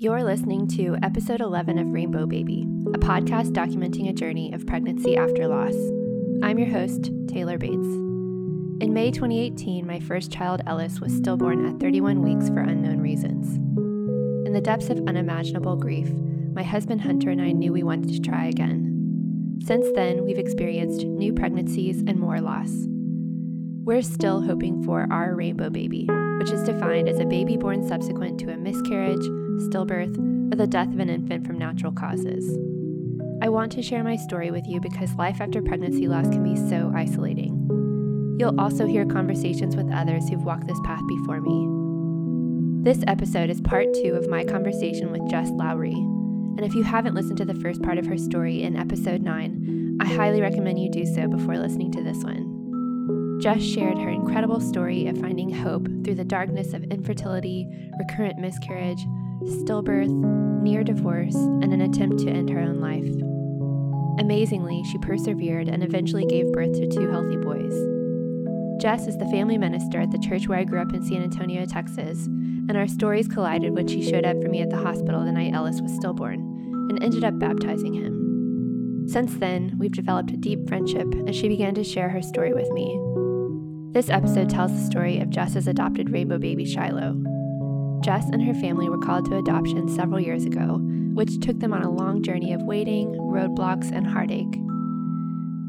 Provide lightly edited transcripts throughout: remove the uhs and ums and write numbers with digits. You're listening to episode 11 of Rainbow Baby, a podcast documenting a journey of pregnancy after loss. I'm your host, Taylor Bates. In May 2018, my first child, Ellis, was stillborn at 31 weeks for unknown reasons. In the depths of unimaginable grief, my husband Hunter and I knew we wanted to try again. Since then, we've experienced new pregnancies and more loss. We're still hoping for our rainbow baby, which is defined as a baby born subsequent to a miscarriage, stillbirth, or the death of an infant from natural causes. I want to share my story with you because life after pregnancy loss can be so isolating. You'll also hear conversations with others who've walked this path before me. This episode is part 2 of my conversation with Jess Lowry, and if you haven't listened to the first part of her story in episode 9, I highly recommend you do so before listening to this one. Jess shared her incredible story of finding hope through the darkness of infertility, recurrent miscarriage, stillbirth, near divorce, and an attempt to end her own life. Amazingly, she persevered and eventually gave birth to 2 healthy boys. Jess is the family minister at the church where I grew up in San Antonio, Texas, and our stories collided when she showed up for me at the hospital the night Ellis was stillborn, and ended up baptizing him. Since then, we've developed a deep friendship, and she began to share her story with me. This episode tells the story of Jess's adopted rainbow baby, Shiloh. Jess and her family were called to adoption several years ago, which took them on a long journey of waiting, roadblocks, and heartache.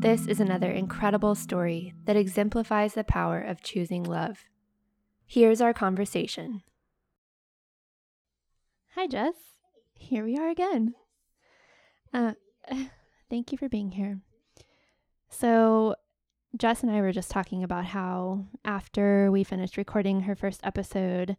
This is another incredible story that exemplifies the power of choosing love. Here's our conversation. Hi, Jess. Here we are again. Thank you for being here. So, Jess and I were just talking about how after we finished recording her first episode,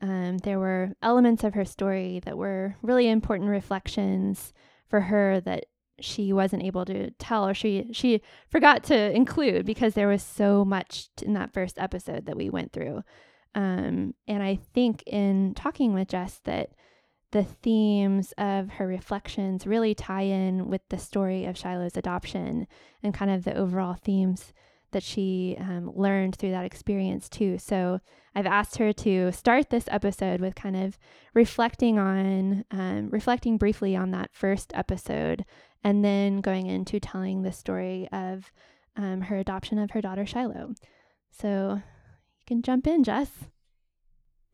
there were elements of her story that were really important reflections for her that she wasn't able to tell, or she forgot to include, because there was so much in that first episode that we went through. And I think in talking with Jess that the themes of her reflections really tie in with the story of Shiloh's adoption and kind of the overall themes that she learned through that experience too. So I've asked her to start this episode with kind of reflecting briefly on that first episode, and then going into telling the story of her adoption of her daughter, Shiloh. So you can jump in, Jess.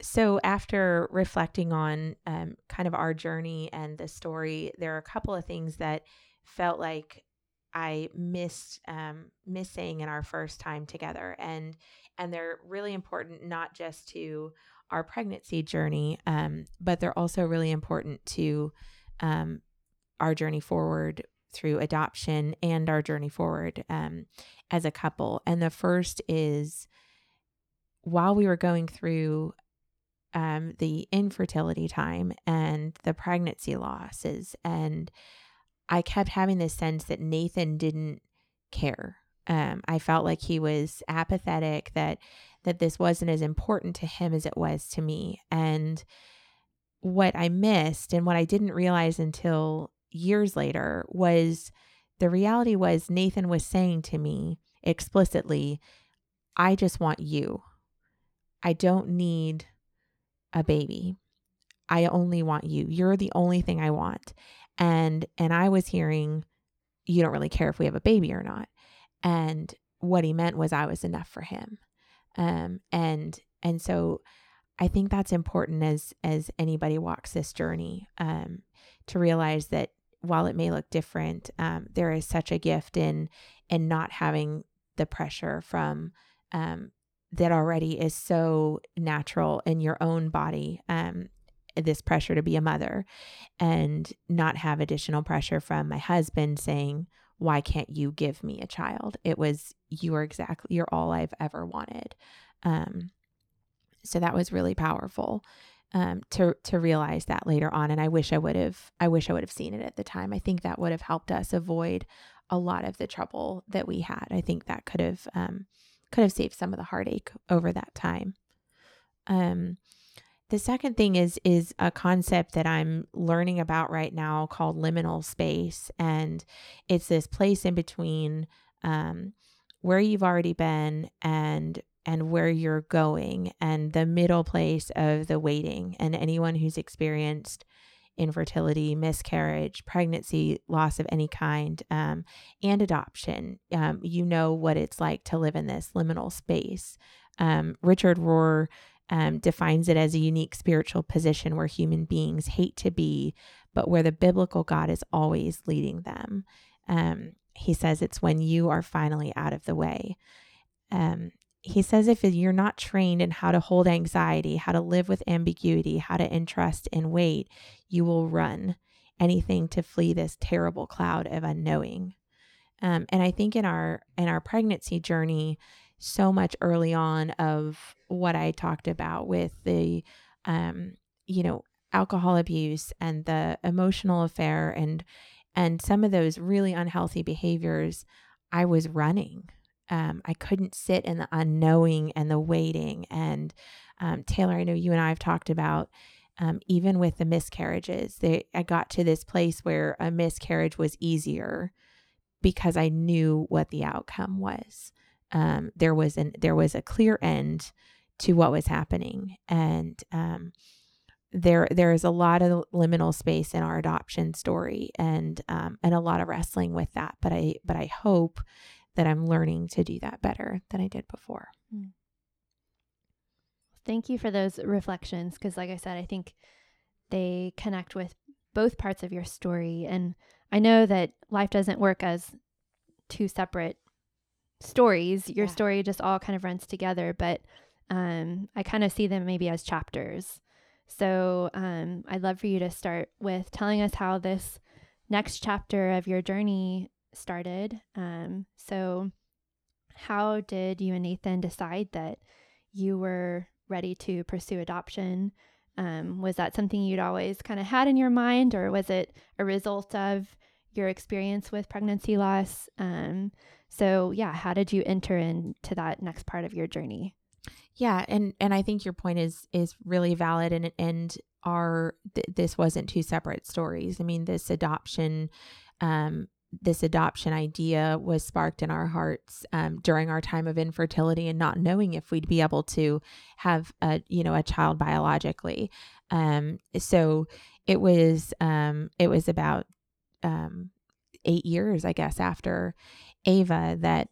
So after reflecting on kind of our journey and the story, there are a couple of things that felt like I missed missing in our first time together, and they're really important not just to our pregnancy journey, but they're also really important to our journey forward through adoption and our journey forward as a couple. And the first is, while we were going through the infertility time and the pregnancy losses, and I kept having this sense that Nathan didn't care. I felt like he was apathetic, that this wasn't as important to him as it was to me. And what I missed, and what I didn't realize until years later, was the reality was Nathan was saying to me explicitly, I just want you. I don't need a baby. I only want you. You're the only thing I want. And I was hearing, you don't really care if we have a baby or not. And what he meant was I was enough for him. And so I think that's important as anybody walks this journey, to realize that while it may look different, there is such a gift in not having the pressure from, that already is so natural in your own body, this pressure to be a mother, and not have additional pressure from my husband saying, why can't you give me a child? It was, you're all I've ever wanted. So that was really powerful, to realize that later on. And I wish I would have seen it at the time. I think that would have helped us avoid a lot of the trouble that we had. I think that could have saved some of the heartache over that time. The second thing is a concept that I'm learning about right now called liminal space. And it's this place in between where you've already been and and where you're going and the middle place of the waiting. And anyone who's experienced infertility, miscarriage, pregnancy, loss of any kind, and adoption, you know what it's like to live in this liminal space. Richard Rohr defines it as a unique spiritual position where human beings hate to be, but where the biblical God is always leading them. He says it's when you are finally out of the way. He says if you're not trained in how to hold anxiety, how to live with ambiguity, how to entrust and wait, you will run anything to flee this terrible cloud of unknowing. And I think in our pregnancy journey, so much early on of what I talked about with the, alcohol abuse and the emotional affair and some of those really unhealthy behaviors, I was running. I couldn't sit in the unknowing and the waiting. And Taylor, I know you and I have talked about even with the miscarriages, I got to this place where a miscarriage was easier because I knew what the outcome was. There was a clear end to what was happening. And there is a lot of liminal space in our adoption story and a lot of wrestling with that. But I hope that I'm learning to do that better than I did before. Thank you for those reflections, because like I said, I think they connect with both parts of your story. And I know that life doesn't work as two separate stories. Your story just all kind of runs together, but I kind of see them maybe as chapters. So I'd love for you to start with telling us how this next chapter of your journey started. So how did you and Nathan decide that you were ready to pursue adoption? Was that something you'd always kind of had in your mind, or was it a result of your experience with pregnancy loss? So how did you enter into that next part of your journey? Yeah. And I think your point is really valid. And this wasn't two separate stories. I mean, this adoption idea was sparked in our hearts during our time of infertility and not knowing if we'd be able to have a child biologically. So it was about 8 years, I guess, after Ava that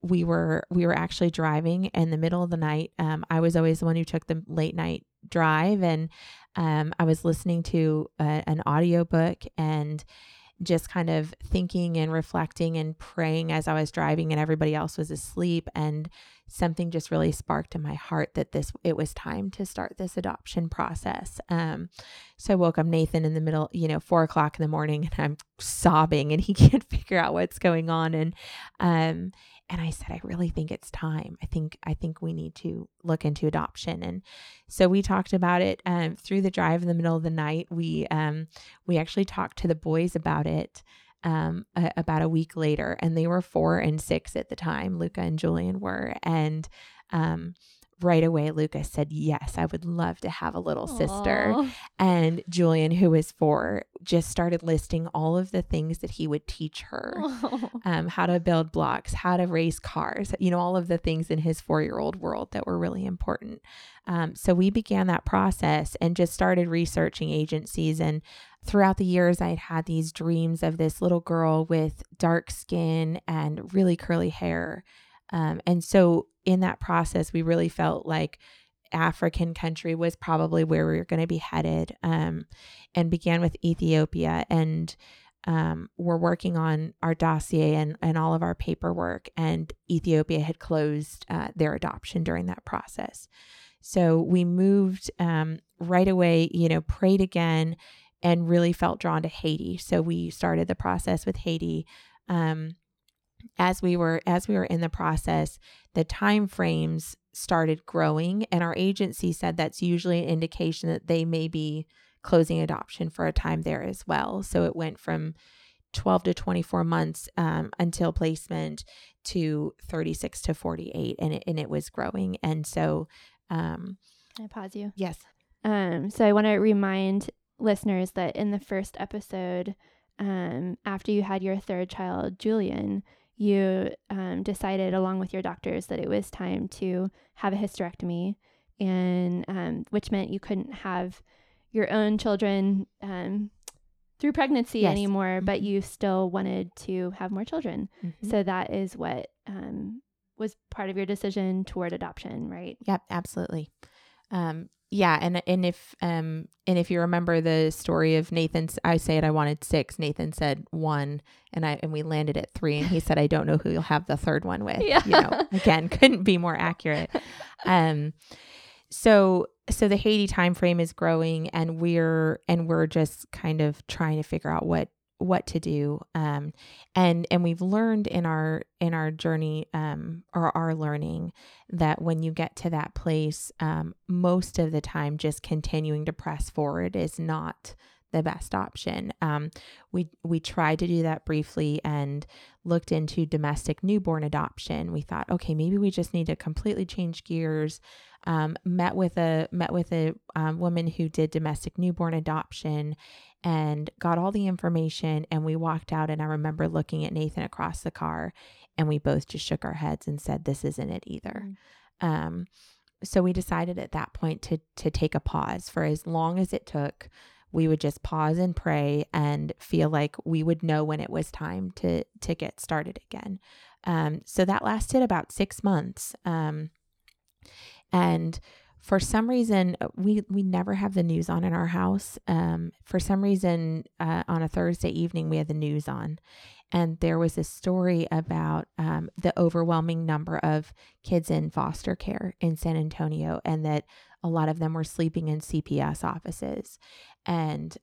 we were actually driving in the middle of the night. I was always the one who took the late night drive, and I was listening to an audiobook and just kind of thinking and reflecting and praying as I was driving, and everybody else was asleep. And something just really sparked in my heart that it was time to start this adoption process. So I woke up Nathan in the middle, 4:00 in the morning, and I'm sobbing and he can't figure out what's going on. And I said, I really think it's time. I think we need to look into adoption. And so we talked about it through the drive in the middle of the night. We actually talked to the boys about it about a week later, and they were 4 and 6 at the time. Luca and Julian were, and right away, Luca said, yes, I would love to have a little sister. And Julian, who is 4, just started listing all of the things that he would teach her, how to build blocks, how to race cars, all of the things in his 4-year-old world that were really important. So we began that process and just started researching agencies. And throughout the years, I had had these dreams of this little girl with dark skin and really curly hair. And so in that process, we really felt like African country was probably where we were going to be headed, and began with Ethiopia, and we're working on our dossier and all of our paperwork, and Ethiopia had closed their adoption during that process. So we moved right away, prayed again, and really felt drawn to Haiti. So we started the process with Haiti. As we were in the process, the timeframes started growing, and our agency said that's usually an indication that they may be closing adoption for a time there as well. So it went from 12 to 24 months until placement to 36 to 48, and it was growing. And so, can I pause you? Yes. So I want to remind listeners that in the first episode, after you had your third child, Julian, you decided along with your doctors that it was time to have a hysterectomy, and which meant you couldn't have your own children through pregnancy anymore, mm-hmm. but you still wanted to have more children. Mm-hmm. So that is what was part of your decision toward adoption, right? Yep, absolutely. Yeah. And if you remember the story of Nathan, I said I wanted 6, Nathan said 1, and we landed at 3, and he said, I don't know who you'll have the third one with. Yeah. You know, again, couldn't be more accurate. So the Haiti time frame is growing, and we're just kind of trying to figure out what to do. And we've learned in our journey, or our learning, that when you get to that place, most of the time, just continuing to press forward is not the best option. We tried to do that briefly and looked into domestic newborn adoption. We thought, okay, maybe we just need to completely change gears. Met with a woman who did domestic newborn adoption and got all the information, and we walked out, and I remember looking at Nathan across the car, and we both just shook our heads and said, this isn't it either. So we decided at that point to take a pause. For as long as it took, we would just pause and pray and feel like we would know when it was time to get started again. So that lasted about 6 months. And for some reason, we never have the news on in our house. For some reason, on a Thursday evening, we had the news on, and there was a story about the overwhelming number of kids in foster care in San Antonio, and that a lot of them were sleeping in CPS offices. And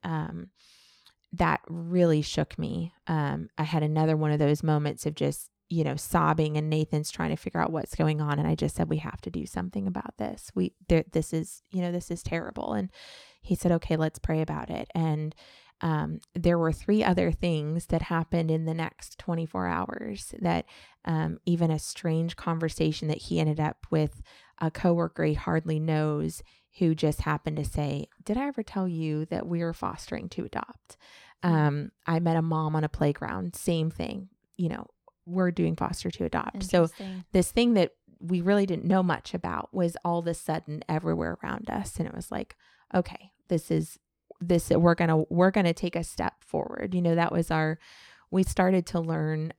that really shook me. I had another one of those moments of just, you know, sobbing, and Nathan's trying to figure out what's going on. And I just said, we have to do something about this. This is terrible. And he said, okay, let's pray about it. And there were 3 other things that happened in the next 24 hours that even a strange conversation that he ended up with a coworker he hardly knows, who just happened to say, did I ever tell you that we are fostering to adopt? I met a mom on a playground, same thing, you know, we're doing foster to adopt. So this thing that we really didn't know much about was all of a sudden everywhere around us. And it was like, okay, we're going to take a step forward. You know, that was we've started to learn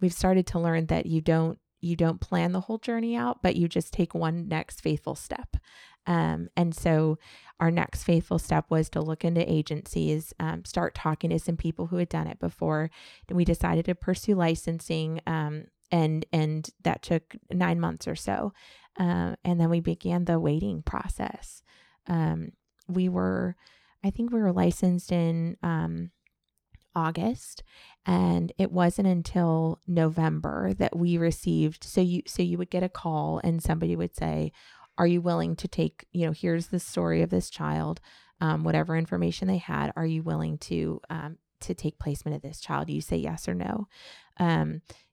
that you don't plan the whole journey out, but you just take one next faithful step. And so our next faithful step was to look into agencies, start talking to some people who had done it before. And we decided to pursue licensing, and that took 9 months or so. And then we began the waiting process. I think we were licensed in, August, and it wasn't until November that we received. So you would get a call, and somebody would say, are you willing to take, you know, here's the story of this child, whatever information they had, are you willing to take placement of this child? You say yes or no.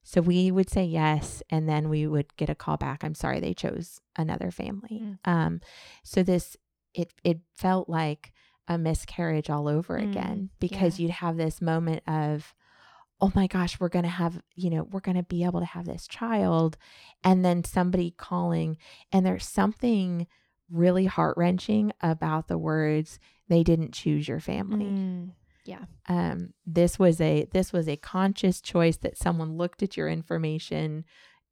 So we would say yes. And then we would get a call back. I'm sorry, they chose another family. Mm. So it felt like a miscarriage all over again, because you'd have this moment of, oh my gosh, we're going to be able to have this child. And then somebody calling, and there's something really heart-wrenching about the words, they didn't choose your family. Mm. Yeah. This was a conscious choice that someone looked at your information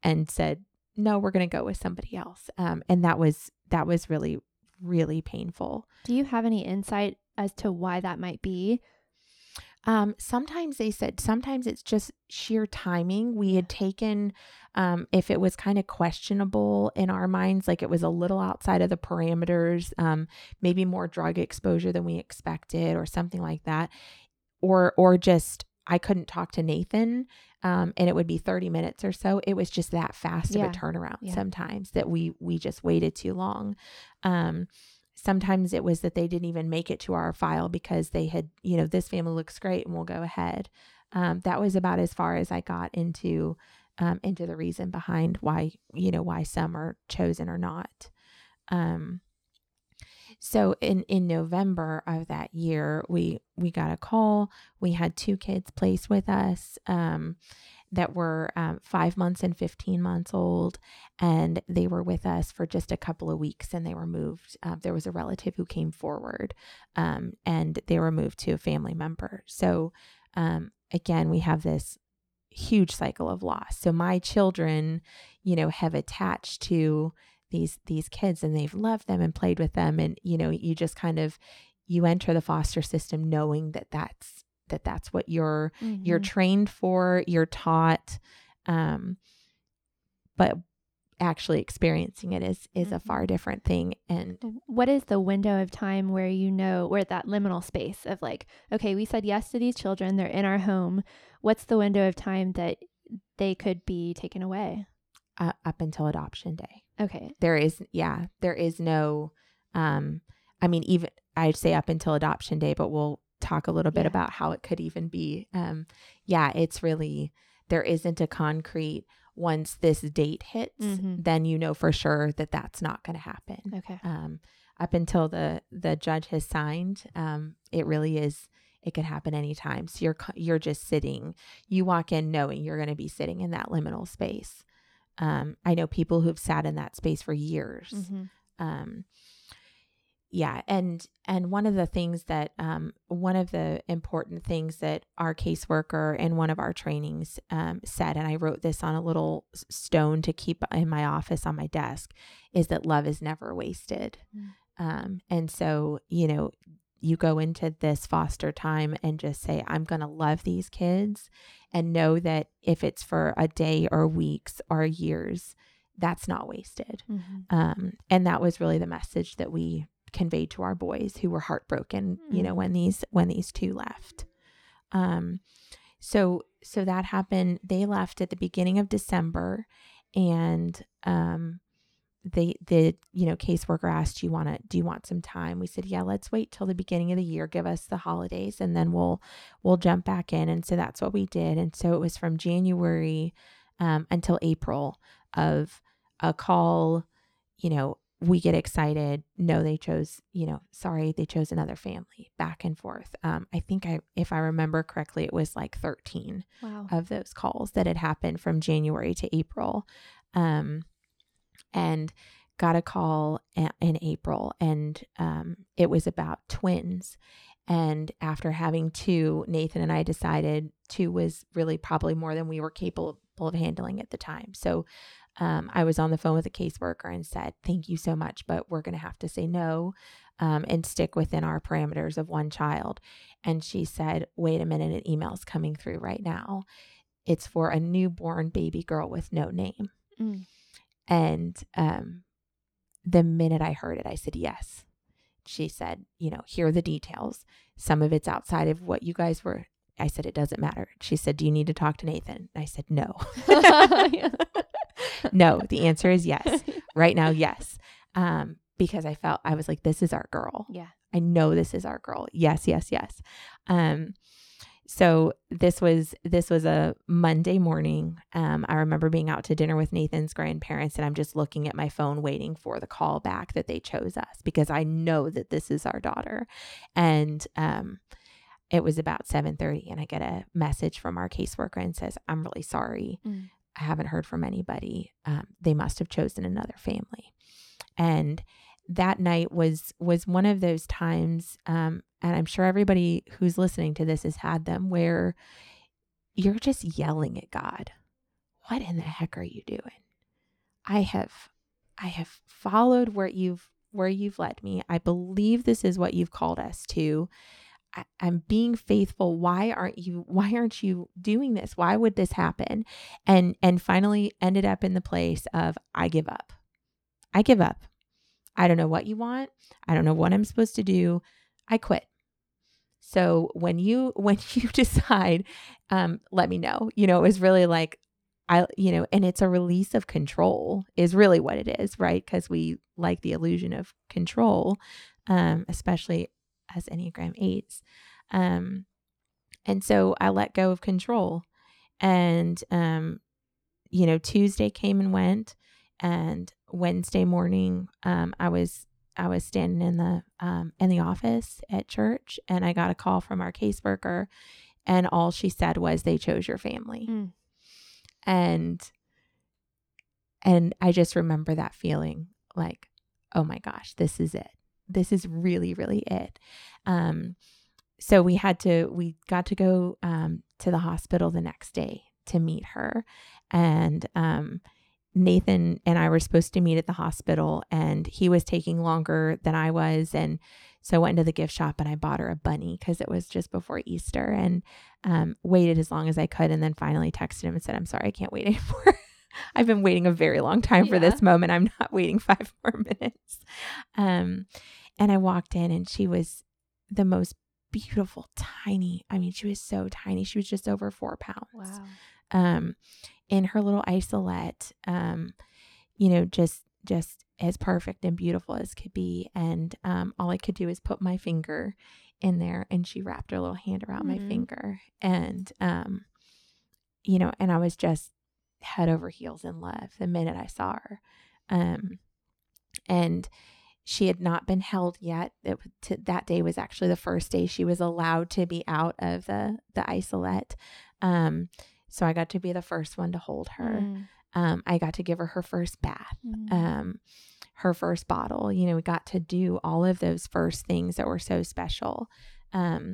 and said, no, we're going to go with somebody else. And that was really, really painful. Do you have any insight as to why that might be? Sometimes they said, sometimes it's just sheer timing. We had taken, if it was kind of questionable in our minds, like it was a little outside of the parameters, maybe more drug exposure than we expected or something like that, or just, I couldn't talk to Nathan, and it would be 30 minutes or so. It was just that fast of a turnaround sometimes that we just waited too long. Sometimes it was that they didn't even make it to our file because they had, you know, this family looks great and we'll go ahead. That was about as far as I got into the reason behind why some are chosen or not. So in November of that year, we got a call. We had 2 kids placed with us. that were 5 months and 15 months old, and they were with us for just a couple of weeks and they were moved. There was a relative who came forward and they were moved to a family member. So again, we have this huge cycle of loss. So my children, you know, have attached to these kids and they've loved them and played with them. And, you know, you just kind of, you enter the foster system knowing that that's what you're trained for, you're taught, but actually experiencing it is a far different thing. And what is the window of time where, you know, we're at that liminal space of like, okay, we said yes to these children, they're in our home. What's the window of time that they could be taken away? Up until adoption day. Okay. There is no, I mean, even I'd say up until adoption day, but we'll talk a little bit about how it could even be. It's really, there isn't a concrete, once this date hits, then you know for sure that that's not going to happen. Okay. Up until the judge has signed, it really is, it could happen anytime. So you're just sitting, you walk in knowing you're going to be sitting in that liminal space. I know people who've sat in that space for years. And one of the things that, one of the important things that our caseworker in one of our trainings said, and I wrote this on a little stone to keep in my office on my desk, is that love is never wasted. And so, you know, you go into this foster time and just say, I'm going to love these kids and know that if it's for a day or weeks or years, that's not wasted. And that was really the message that we conveyed to our boys who were heartbroken, you know, when these two left. So that happened. They left at the beginning of December, and the caseworker asked, do you want some time? We said, yeah, let's wait till the beginning of the year, give us the holidays, and then we'll jump back in. And so that's what we did. And so it was from January until April of a call, you know, we get excited. No, they chose, you know, sorry, they chose another family, back and forth. I think if I remember correctly, it was like 13 of those calls that had happened from January to April. And got a call in April, and it was about twins. And after having two, Nathan and I decided two was really probably more than we were capable of handling at the time. So I was on the phone with a caseworker and said, thank you so much, but we're going to have to say no and stick within our parameters of one child. And she said, wait a minute, an email's coming through right now. It's for a newborn baby girl with no name. And the minute I heard it, I said, yes. She said, you know, here are the details. Some of it's outside of what you guys were. I said, it doesn't matter. She said, do you need to talk to Nathan? I said, no. No, the answer is yes. Right now, yes. Because I was like, this is our girl. Yeah. I know this is our girl. Yes, yes, yes. So this was a Monday morning. I remember being out to dinner with Nathan's grandparents, and I'm just looking at my phone waiting for the call back that they chose us, because I know that this is our daughter. And it was about 7:30, and I get a message from our caseworker and says, I'm really sorry. I haven't heard from anybody. They must have chosen another family. And that night was one of those times, and I'm sure everybody who's listening to this has had them, where you're just yelling at God, what in the heck are you doing? I have followed where you've led me. I believe this is what you've called us to. I'm being faithful. Why aren't you doing this? Why would this happen? And finally ended up in the place of, I give up. I don't know what you want. I don't know what I'm supposed to do. I quit. So when you decide, let me know, you know, it was really like, and it's a release of control is really what it is, right? 'Cause we like the illusion of control, especially as Enneagram 8s. And so I let go of control, and, you know, Tuesday came and went, and Wednesday morning, I was standing in the office at church, and I got a call from our caseworker, and all she said was, they chose your family. And I just remember that feeling like, oh my gosh, this is it. This is really, really it. So we got to go to the hospital the next day to meet her. And Nathan and I were supposed to meet at the hospital, and he was taking longer than I was. And so I went into the gift shop and I bought her a bunny because it was just before Easter, and waited as long as I could. And then finally texted him and said, I'm sorry, I can't wait anymore. I've been waiting a very long time for this moment. I'm not waiting 5 more minutes. And I walked in, and she was the most beautiful, tiny. I mean, she was so tiny. She was just over 4 pounds. Wow. In her little isolette, just as perfect and beautiful as could be. And all I could do is put my finger in there, and she wrapped her little hand around my finger. And, and I was just head over heels in love the minute I saw her. And she had not been held yet. That day was actually the first day she was allowed to be out of the isolette. So I got to be the first one to hold her. I got to give her her first bath, her first bottle. We got to do all of those first things that were so special. I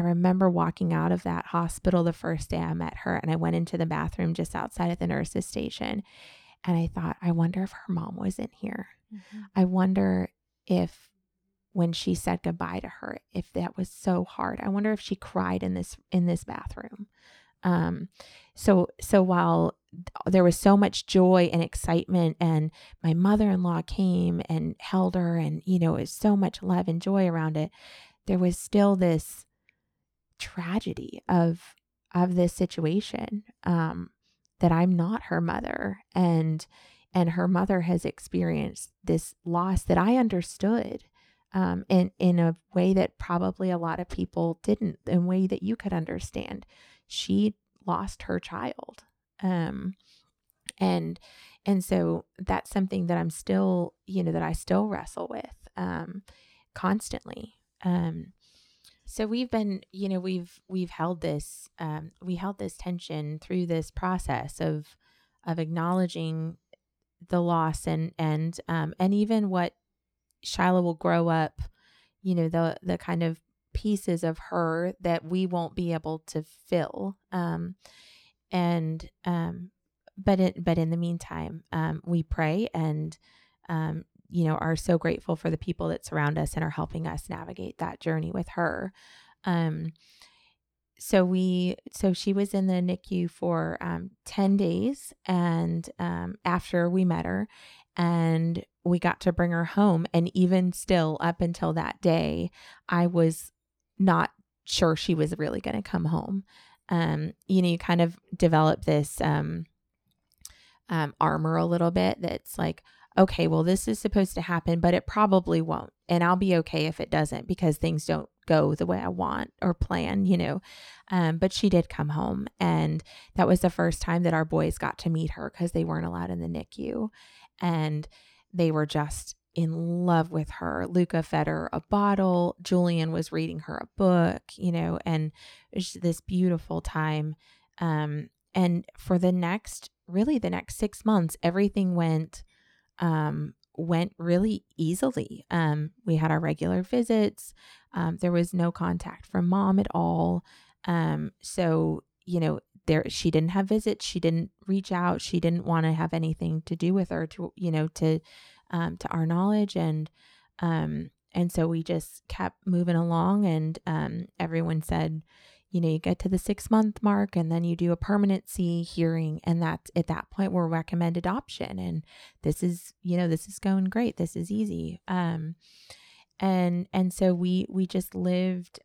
remember walking out of that hospital the first day I met her, and I went into the bathroom just outside of the nurse's station, and I thought, I wonder if her mom was in here. Mm-hmm. I wonder if when she said goodbye to her, if that was so hard. I wonder if she cried in this bathroom. So while there was so much joy and excitement, and my mother-in-law came and held her, and, it was so much love and joy around it, there was still this tragedy of this situation, that I'm not her mother, and her mother has experienced this loss that I understood, in a way that probably a lot of people didn't, in a way that you could understand. She lost her child. And so that's something that I'm still, that I still wrestle with, constantly. So we've been, we've held this, tension through this process of acknowledging the loss and even what Shiloh will grow up, the kind of pieces of her that we won't be able to fill. But in the meantime, we pray and, are so grateful for the people that surround us and are helping us navigate that journey with her. So she was in the NICU for 10 days and after we met her, and we got to bring her home. And even still up until that day, I was not sure she was really going to come home. You kind of develop this armor a little bit that's like, okay, well, this is supposed to happen, but it probably won't. And I'll be okay if it doesn't because things don't go the way I want or plan, but she did come home. And that was the first time that our boys got to meet her because they weren't allowed in the NICU. And they were just in love with her. Luca fed her a bottle. Julian was reading her a book, and it was this beautiful time. And for the next 6 months, everything went really easily. We had our regular visits. There was no contact from mom at all. She didn't have visits. She didn't reach out. She didn't want to have anything to do with her to our knowledge. And so we just kept moving along, and, everyone said, you get to the 6-month mark and then you do a permanency hearing. And that's at that point we'll recommend adoption. And this is going great. This is easy. And so we just lived,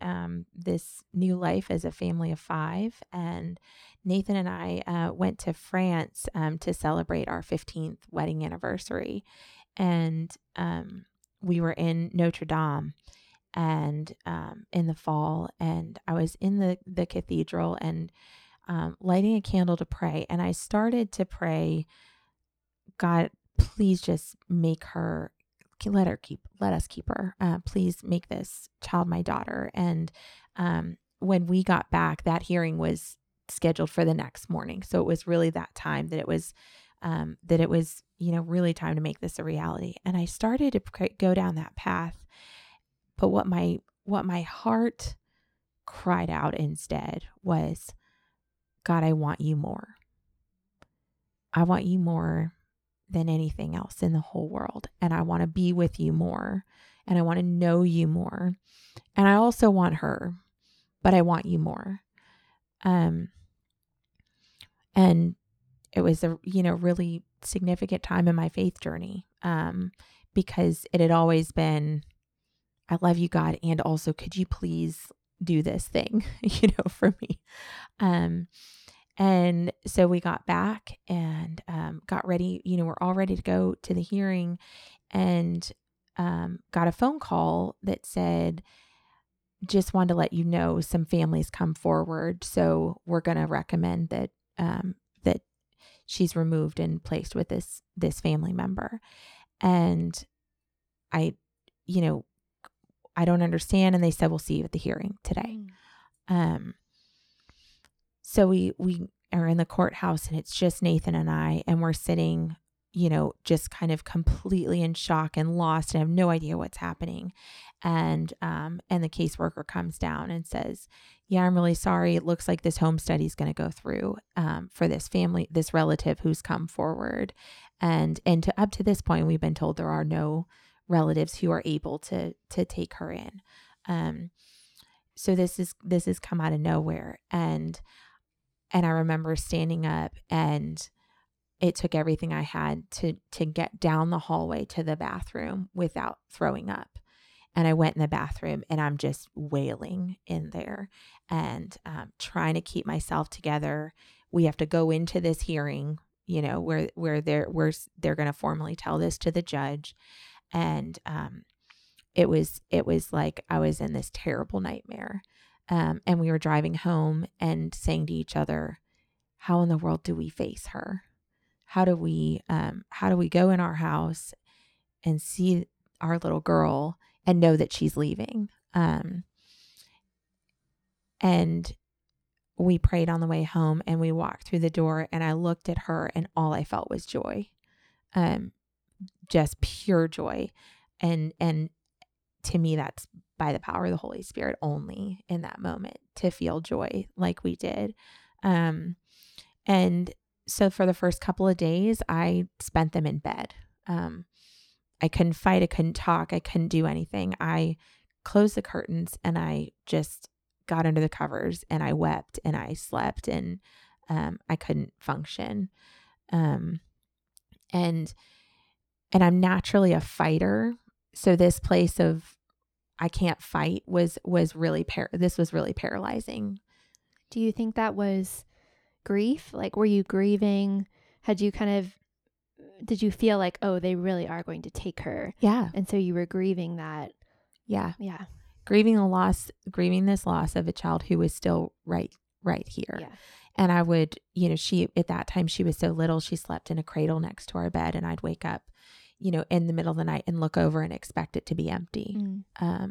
this new life as a family of 5, and Nathan and I, went to France, to celebrate our 15th wedding anniversary. And, we were in Notre Dame and, in the fall, and I was in the cathedral and, lighting a candle to pray. And I started to pray, God, please just make her let us keep her. Please make this child my daughter. And when we got back, that hearing was scheduled for the next morning. So it was really that time that it was, you know, really time to make this a reality. And I started to go down that path. But what my heart cried out instead was, God, I want you more. I want you more than anything else in the whole world. And I want to be with you more. And I want to know you more. And I also want her, but I want you more. And it was a, you know, really significant time in my faith journey, because it had always been, I love you, God. And also, could you please do this thing, you know, for me? And so we got back and got ready, you know, we're all ready to go to the hearing, and got a phone call that said, just wanted to let you know some families come forward. So we're going to recommend that, that she's removed and placed with this family member. And I, you know, I don't understand. And they said, we'll see you at the hearing today. So we are in the courthouse, and it's just Nathan and I, and we're sitting, you know, just kind of completely in shock and lost and have no idea what's happening. And the caseworker comes down and says, yeah, I'm really sorry. It looks like this home study is going to go through, for this family, this relative who's come forward. And to up to this point, we've been told there are no relatives who are able to take her in. So this is come out of nowhere. And I remember standing up, and it took everything I had to get down the hallway to the bathroom without throwing up. And I went in the bathroom, and I'm just wailing in there and trying to keep myself together. We have to go into this hearing, you know, where they're going to formally tell this to the judge. And it was like I was in this terrible nightmare. And we were driving home and saying to each other, how in the world do we face her? How do we go in our house and see our little girl and know that she's leaving? And we prayed on the way home, and we walked through the door, and I looked at her, and all I felt was joy. Just pure joy. And to me, that's by the power of the Holy Spirit only in that moment to feel joy like we did. And so for the first couple of days, I spent them in bed. I couldn't fight. I couldn't talk. I couldn't do anything. I closed the curtains, and I just got under the covers, and I wept, and I slept, and I couldn't function. And I'm naturally a fighter. So this place of I can't fight was really paralyzing. Do you think that was grief? Like, were you grieving? Did you feel like, oh, they really are going to take her? Yeah. And so you were grieving that. Yeah. Yeah. Grieving this loss of a child who was still right here. Yeah. And I would, you know, at that time, she was so little, she slept in a cradle next to our bed, and I'd wake up, you know, in the middle of the night and look over and expect it to be empty. A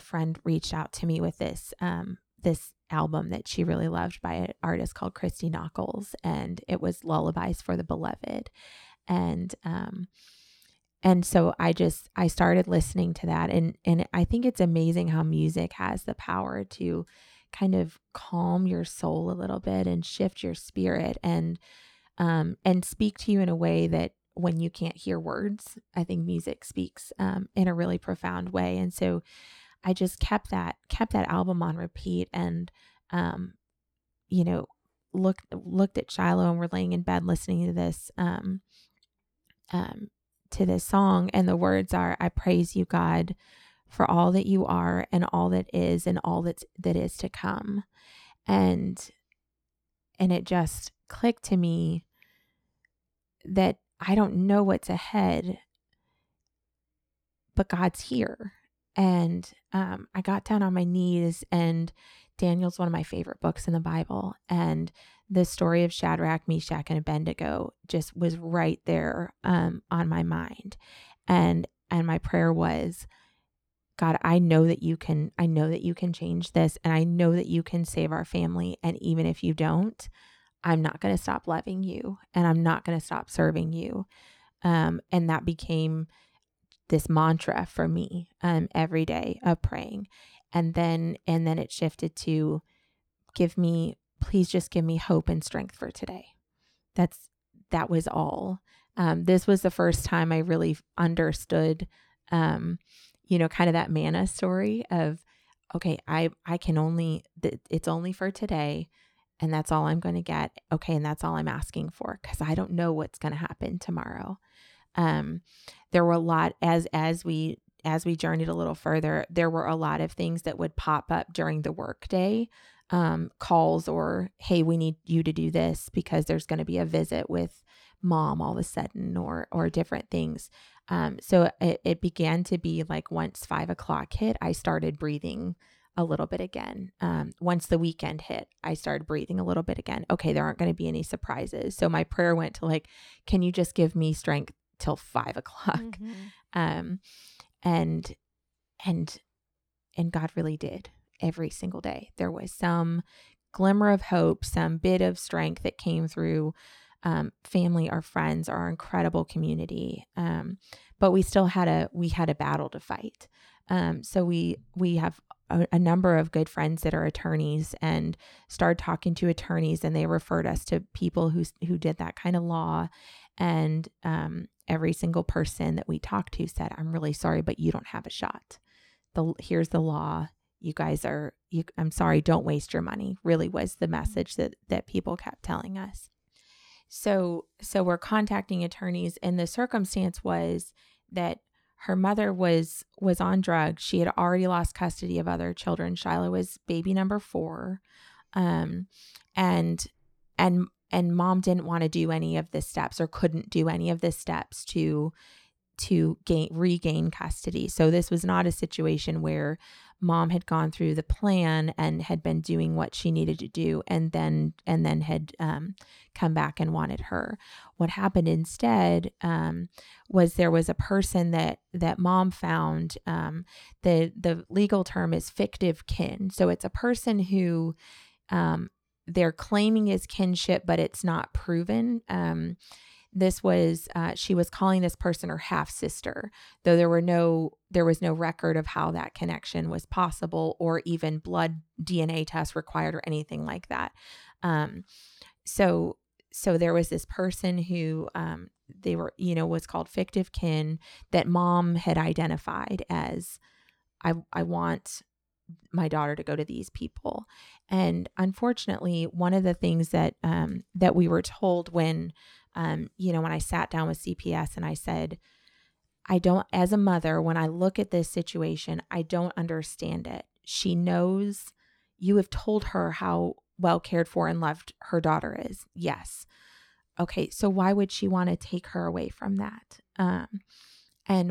friend reached out to me with this album that she really loved by an artist called Christy Knuckles, and it was Lullabies for the Beloved. And so I started listening to that, and I think it's amazing how music has the power to kind of calm your soul a little bit and shift your spirit and speak to you in a way that when you can't hear words, I think music speaks, in a really profound way. And so I just kept that album on repeat, and, you know, looked at Shiloh, and we're laying in bed listening to this song. And the words are, I praise you, God, for all that you are and all that is and all that is to come. And it just clicked to me that I don't know what's ahead, but God's here. And I got down on my knees, and Daniel's one of my favorite books in the Bible. And the story of Shadrach, Meshach, and Abednego just was right there on my mind. And my prayer was, God, I know that you can change this, and I know that you can save our family. And even if you don't, I'm not going to stop loving you, and I'm not going to stop serving you. And that became this mantra for me every day of praying. And then it shifted to, please just give me hope and strength for today. That was all. This was the first time I really understood, kind of that manna story of, okay, it's only for today, and that's all I'm going to get. Okay. And that's all I'm asking for, because I don't know what's going to happen tomorrow. There were a lot as we journeyed a little further, there were a lot of things that would pop up during the workday, calls or, hey, we need you to do this because there's going to be a visit with mom all of a sudden, or different things. So it began to be like, once 5 o'clock hit, I started breathing a little bit again. Once the weekend hit, I started breathing a little bit again. Okay, there aren't going to be any surprises. So my prayer went to like, can you just give me strength till 5 o'clock? Mm-hmm. And God really did. Every single day, there was some glimmer of hope, some bit of strength that came through family, our friends, our incredible community. But we still had a battle to fight. So we have a number of good friends that are attorneys, and started talking to attorneys, and they referred us to people who did that kind of law. And every single person that we talked to said, "I'm really sorry, but you don't have a shot. Here's the law. You guys I'm sorry, don't waste your money," really was the message that people kept telling us. So we're contacting attorneys, and the circumstance was that her mother was on drugs. She had already lost custody of other children. Shiloh was baby number 4. And mom didn't want to do any of the steps, or couldn't do any of the steps to regain custody. So this was not a situation where mom had gone through the plan and had been doing what she needed to do, and then had come back and wanted her. What happened instead was there was a person that mom found. The legal term is fictive kin. So it's a person who they're claiming is kinship, but it's not proven. This was, she was calling this person her half sister, though there was no record of how that connection was possible, or even blood DNA tests required or anything like that. So there was this person who, they were, was called fictive kin, that mom had identified as, I want my daughter to go to these people. And unfortunately, one of the things that we were told when I sat down with CPS and I said, as a mother, when I look at this situation, I don't understand it. She knows you have told her how well cared for and loved her daughter is. Yes. Okay. So why would she want to take her away from that? And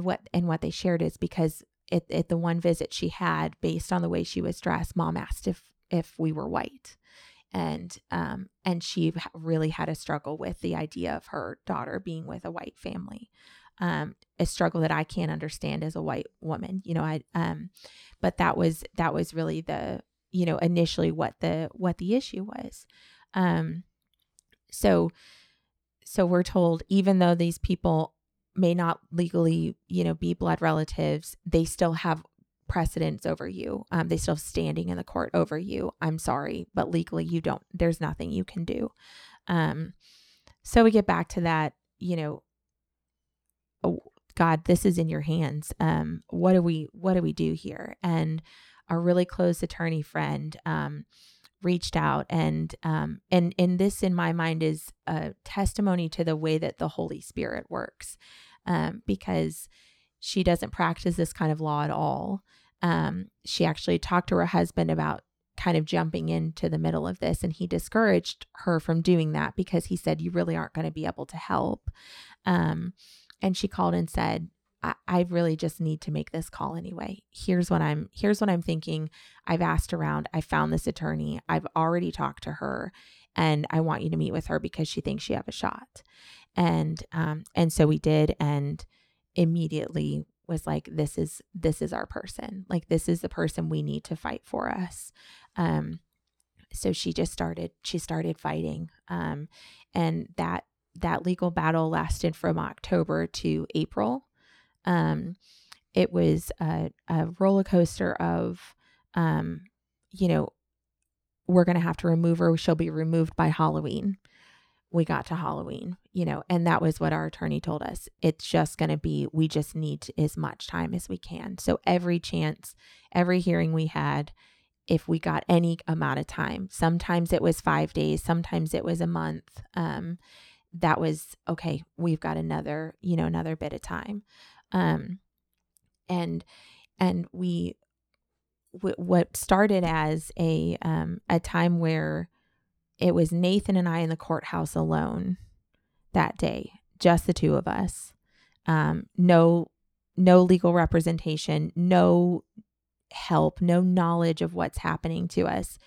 what they shared is because at the one visit she had, based on the way she was dressed, mom asked if we were white. And she really had a struggle with the idea of her daughter being with a white family, a struggle that I can't understand as a white woman, but that was really the, initially what the issue was. So we're told, even though these people may not legally, be blood relatives, they still have precedence over you. They still have standing in the court over you. I'm sorry, but legally there's nothing you can do. So we get back to that, God, this is in your hands. What do we do here? And our really close attorney friend, reached out and this in my mind is a testimony to the way that the Holy Spirit works, because she doesn't practice this kind of law at all. She actually talked to her husband about kind of jumping into the middle of this, and he discouraged her from doing that because he said, you really aren't going to be able to help. And she called and said, I really just need to make this call anyway. Here's what I'm thinking. I've asked around. I found this attorney. I've already talked to her, and I want you to meet with her because she thinks she have a shot. And so we did, and immediately was like, this is our person. Like, this is the person we need to fight for us. So she started fighting. And that legal battle lasted from October to April. It was a roller coaster of, we're going to have to remove her. She'll be removed by Halloween. We got to Halloween, and that was what our attorney told us. It's just going to be, we just need as much time as we can. So every chance, every hearing we had, if we got any amount of time, sometimes it was 5 days, sometimes it was a month. That was okay. We've got another bit of time. And we, what started as a time where it was Nathan and I in the courthouse alone that day, just the two of us. No legal representation, no help, no knowledge of what's happening to us.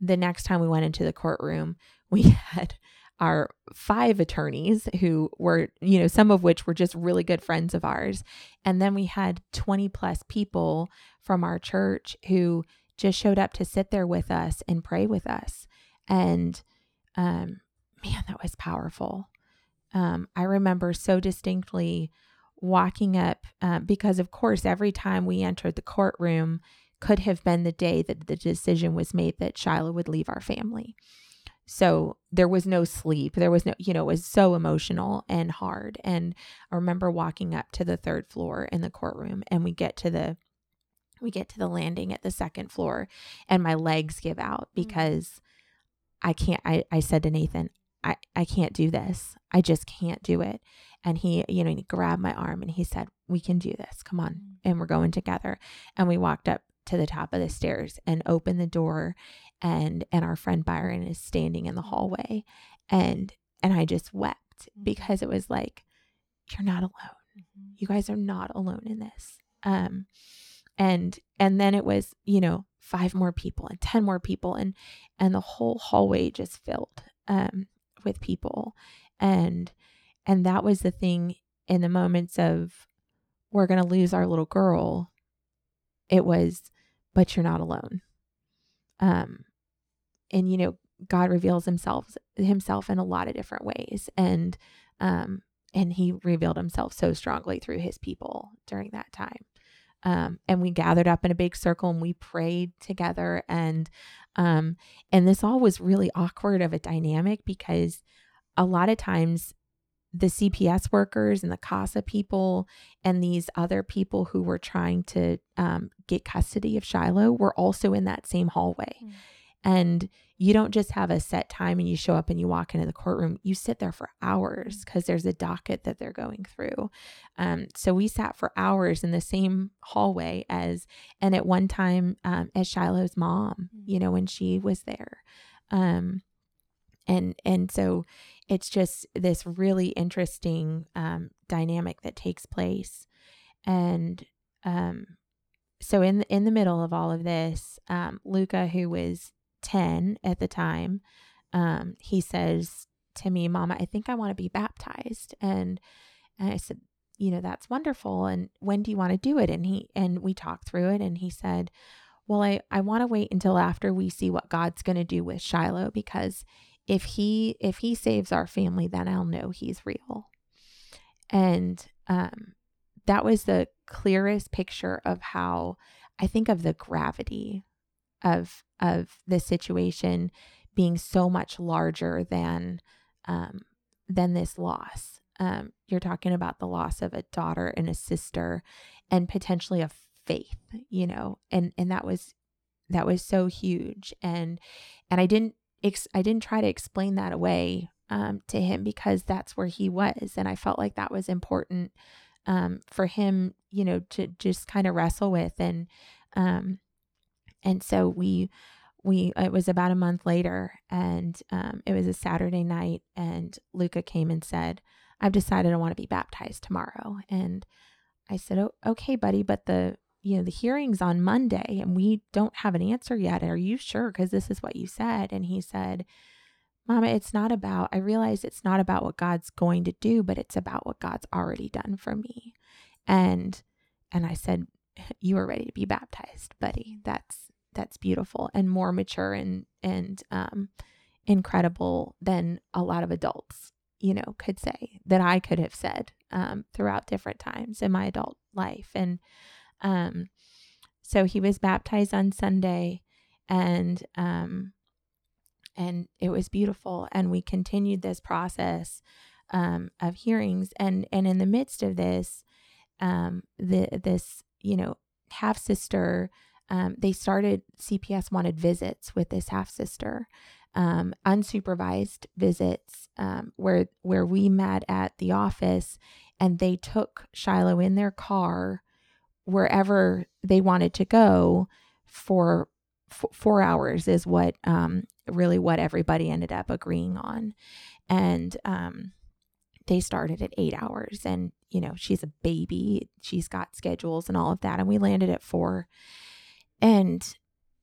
The next time we went into the courtroom, we had our 5 attorneys who were, some of which were just really good friends of ours. And then we had 20 plus people from our church who just showed up to sit there with us and pray with us. And, man, that was powerful. I remember so distinctly walking up, because of course, every time we entered the courtroom could have been the day that the decision was made that Shiloh would leave our family. So there was no sleep. There was no, it was so emotional and hard. And I remember walking up to the 3rd floor in the courtroom, and we get to the landing at the 2nd floor, and my legs give out because I can't, I said to Nathan, I can't do this. I just can't do it. And he, he grabbed my arm and he said, we can do this. Come on. And we're going together. And we walked up to the top of the stairs and opened the door, and our friend Byron is standing in the hallway, and I just wept because it was like, you're not alone. You guys are not alone in this. And then it was, 5 more people and 10 more people and the whole hallway just filled, with people. And that was the thing in the moments of, we're going to lose our little girl. It was, but you're not alone. And God reveals himself in a lot of different ways. And he revealed himself so strongly through his people during that time. And we gathered up in a big circle and we prayed together. And this all was really awkward of a dynamic because a lot of times the CPS workers and the CASA people and these other people who were trying to, get custody of Shiloh were also in that same hallway. Mm-hmm. And you don't just have a set time and you show up and you walk into the courtroom. You sit there for hours because there's a docket that they're going through. So we sat for hours in the same hallway and at one time, as Shiloh's mom, when she was there. And so it's just this really interesting, dynamic that takes place. And, so in the middle of all of this, Luca, who was 10 at the time, he says to me, Mama, I think I want to be baptized. And I said, that's wonderful. And when do you want to do it? And we talked through it. And he said, well, I want to wait until after we see what God's going to do with Shiloh, because if he saves our family, then I'll know he's real. And, that was the clearest picture of how I think of the gravity of the situation being so much larger than this loss. You're talking about the loss of a daughter and a sister and potentially a faith, and that was so huge. And I didn't try to explain that away, to him, because that's where he was. And I felt like that was important, for him, to just kind of wrestle with. And so it was about a month later, and it was a Saturday night, and Luca came and said, I've decided I want to be baptized tomorrow. And I said, oh, okay, buddy, but the hearing's on Monday and we don't have an answer yet. Are you sure? Because this is what you said. And he said, Mama, I realize it's not about what God's going to do, but it's about what God's already done for me. And I said, you are ready to be baptized, buddy. That's beautiful and more mature and incredible than a lot of adults, could say that I could have said, throughout different times in my adult life. And, so he was baptized on Sunday and it was beautiful. And we continued this process, of hearings and in the midst of this, half sister, they started, CPS wanted visits with this half sister, unsupervised visits, where we met at the office and they took Shiloh in their car wherever they wanted to go for 4 hours is what, really what everybody ended up agreeing on. And, they started at 8 hours and, she's a baby, she's got schedules and all of that. And we landed at 4. And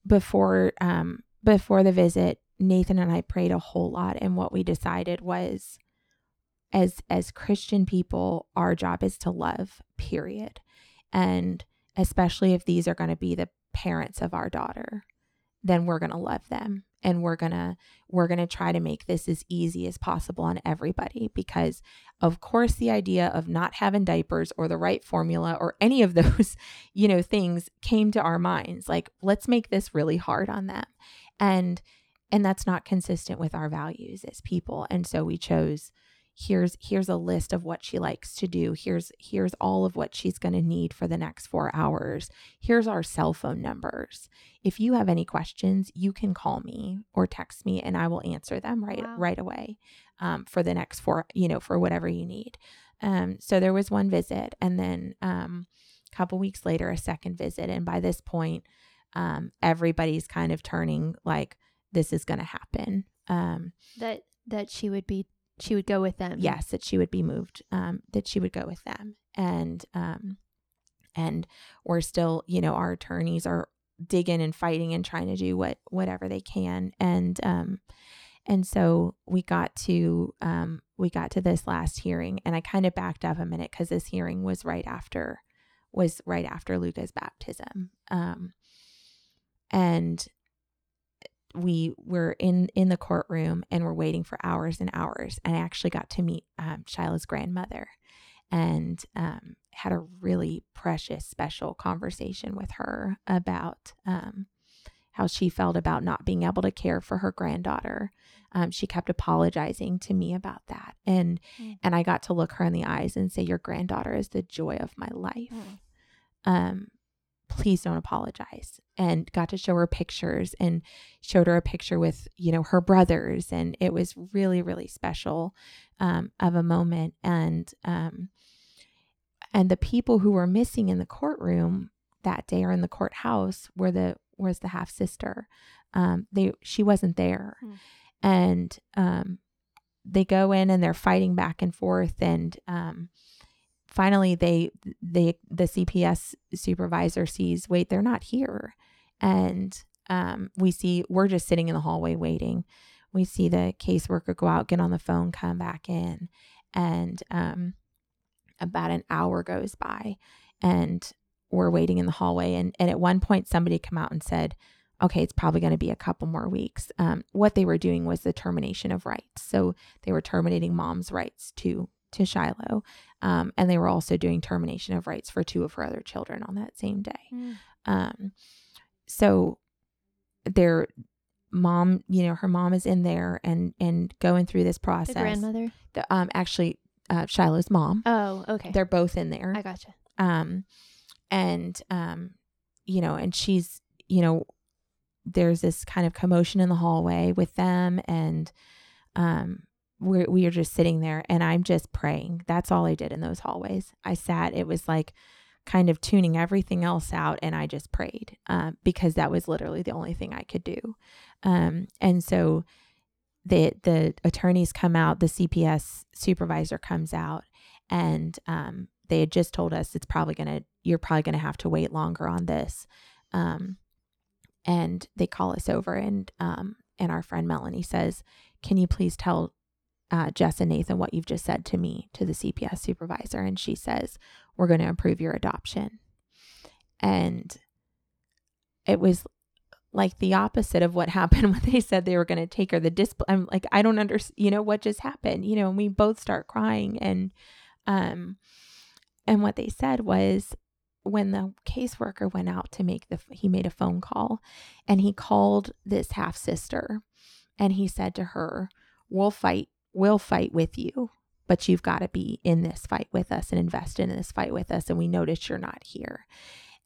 before the visit, Nathan and I prayed a whole lot. And what we decided was as Christian people, our job is to love, period. And especially if these are going to be the parents of our daughter, then we're going to love them. And we're going to try to make this as easy as possible on everybody, because of course the idea of not having diapers or the right formula or any of those, things came to our minds. Like, let's make this really hard on them. And that's not consistent with our values as people. And so we chose, here's a list of what she likes to do. Here's all of what she's going to need for the next 4 hours. Here's our cell phone numbers. If you have any questions, you can call me or text me and I will answer them right away, for the next 4, for whatever you need. So there was one visit and then, a couple weeks later, a second visit. And by this point, everybody's kind of turning like, this is going to happen. That she would go with them. Yes, that she would be moved, that she would go with them. And we're still, our attorneys are digging and fighting and trying to do whatever they can. And so we got to this last hearing and I kind of backed up a minute because this hearing was right after Luca's baptism. And we were in the courtroom and we're waiting for hours and hours. And I actually got to meet Shiloh's grandmother and had a really precious, special conversation with her about how she felt about not being able to care for her granddaughter. She kept apologizing to me about that. And I got to look her in the eyes and say, your granddaughter is the joy of my life. Please don't apologize. And got to show her pictures and showed her a picture with, her brothers. And it was really, really special, of a moment. And the people who were missing in the courtroom that day or in the courthouse was the half sister. She wasn't there. And, they go in and they're fighting back and forth and, finally, the CPS supervisor sees, wait, they're not here. And we're just sitting in the hallway waiting. We see the caseworker go out, get on the phone, come back in. And about an hour goes by and we're waiting in the hallway. And at one point, somebody come out and said, okay, it's probably going to be a couple more weeks. What they were doing was the termination of rights. So they were terminating mom's rights to Shiloh. And they were also doing termination of rights for 2 of her other children on that same day. So their mom, her mom is in there and going through this process. The grandmother? Actually, Shiloh's mom. Oh, okay. They're both in there. I gotcha. And she's, there's this kind of commotion in the hallway with them and, we are just sitting there and I'm just praying. That's all I did in those hallways. I sat, it was like kind of tuning everything else out. And I just prayed, because that was literally the only thing I could do. And so the attorneys come out, the CPS supervisor comes out and, they had just told us you're probably going to have to wait longer on this. And they call us over and our friend Melanie says, can you please tell Jess and Nathan what you've just said to me, to the CPS supervisor? And she says, we're going to approve your adoption. And it was like the opposite of what happened when they said they were going to take her. The display, I'm like, I don't understand, you know, what just happened, you know, and we both start crying. And what they said was, when the caseworker went out to make he made a phone call, and he called this half sister, and he said to her, we'll fight with you, but you've got to be in this fight with us and invest in this fight with us. And we notice you're not here.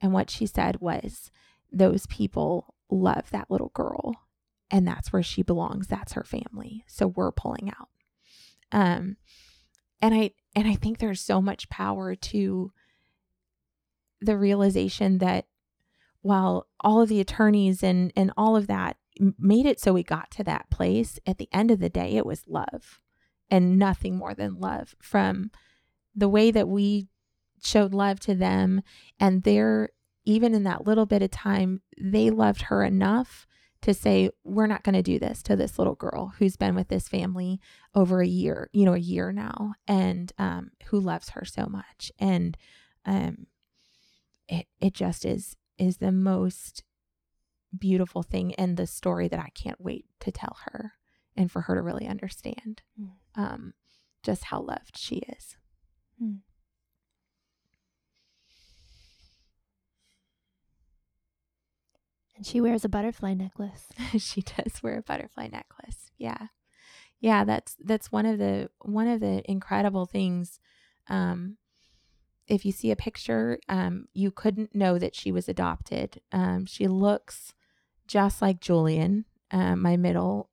And what she said was, those people love that little girl, and that's where she belongs. That's her family. So we're pulling out. And I think there's so much power to the realization that while all of the attorneys and all of that made it so we got to that place, at the end of the day, it was love, and nothing more than love, from the way that we showed love to them. And even in that little bit of time, they loved her enough to say, we're not going to do this to this little girl who's been with this family over a year now, and who loves her so much. And it just is the most beautiful thing, and the story that I can't wait to tell her, and for her to really understand just how loved she is. Mm. And she wears a butterfly necklace. She does wear a butterfly necklace. Yeah. Yeah. That's one of the incredible things. If you see a picture, you couldn't know that she was adopted. She looks just like Julian, my middle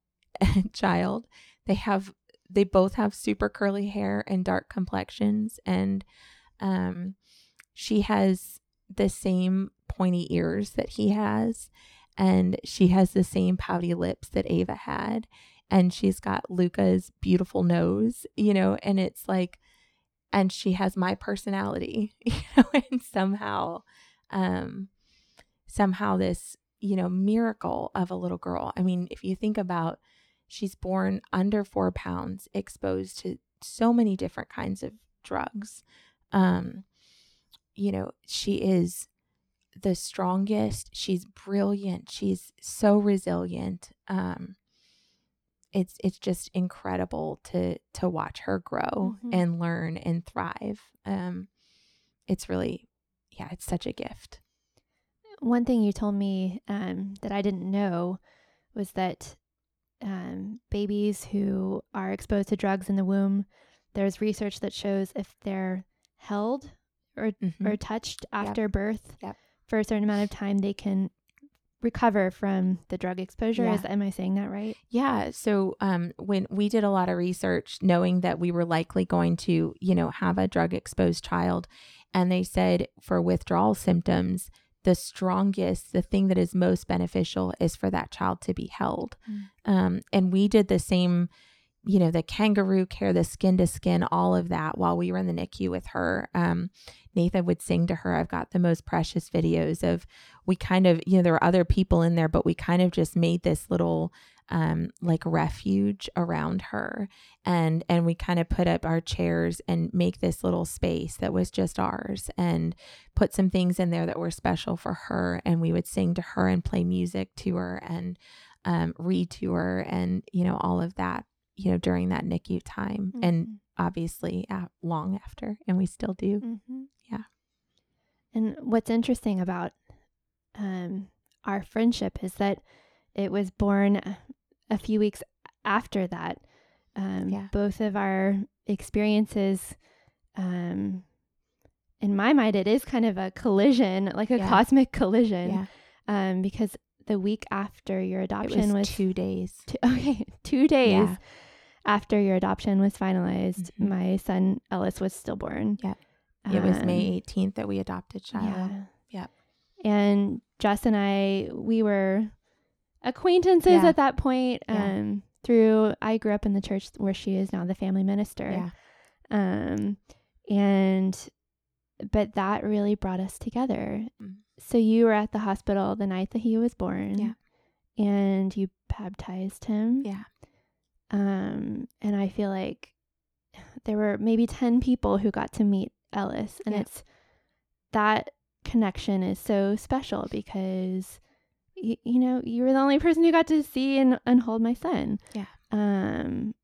child. They both have super curly hair and dark complexions. And she has the same pointy ears that he has. And she has the same pouty lips that Ava had. And she's got Luca's beautiful nose, you know, and it's like, and she has my personality, you know, and somehow this, you know, miracle of a little girl. I mean, if you think about, she's born under 4 pounds, exposed to so many different kinds of drugs. You know, she is the strongest. She's brilliant. She's so resilient. It's just incredible to watch her grow mm-hmm. and learn and thrive. It's really, yeah, it's such a gift. One thing you told me that I didn't know was that babies who are exposed to drugs in the womb, there's research that shows if they're held or touched after yep. birth yep. for a certain amount of time, they can recover from the drug exposure. Yeah. Am I saying that right? Yeah. So when we did a lot of research, knowing that we were likely going to, you know, have a drug exposed child, and they said for withdrawal symptoms, the thing that is most beneficial is for that child to be held. Mm. And we did the same, you know, the kangaroo care, the skin to skin, all of that while we were in the NICU with her. Nathan would sing to her. I've got the most precious videos of, we kind of, you know, there were other people in there, but we kind of just made this little like refuge around her. And we kind of put up our chairs and make this little space that was just ours, and put some things in there that were special for her. And we would sing to her and play music to her and read to her and, you know, all of that, you know, during that NICU time mm-hmm. and obviously long after, and we still do. Mm-hmm. Yeah. And what's interesting about our friendship is that it was born a few weeks after that. Yeah. Both of our experiences, in my mind, it is kind of a collision, like a yeah. cosmic collision, yeah. Because the week after your adoption was 2 days. 2 days. Yeah. After your adoption was finalized, mm-hmm. my son Ellis was stillborn. Yeah. It was May 18th that we adopted Shiloh. Yeah. Yep. And Jess and I, we were acquaintances yeah. at that point. Yeah. I grew up in the church where she is now the family minister. Yeah. But that really brought us together. Mm-hmm. So you were at the hospital the night that he was born. Yeah. And you baptized him. Yeah. And I feel like there were maybe 10 people who got to meet Ellis, and it's that connection is so special because you know, you were the only person who got to see and hold my son. Yeah. And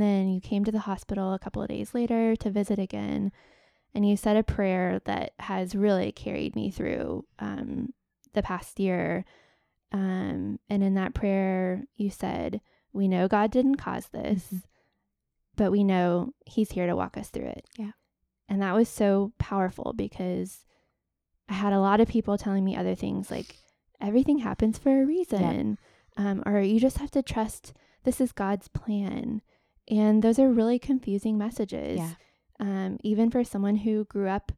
then you came to the hospital a couple of days later to visit again, and you said a prayer that has really carried me through the past year. And in that prayer, you said, "We know God didn't cause this, but we know He's here to walk us through it." Yeah. And that was so powerful because I had a lot of people telling me other things like, everything happens for a reason, or you just have to trust this is God's plan. And those are really confusing messages, even for someone who grew up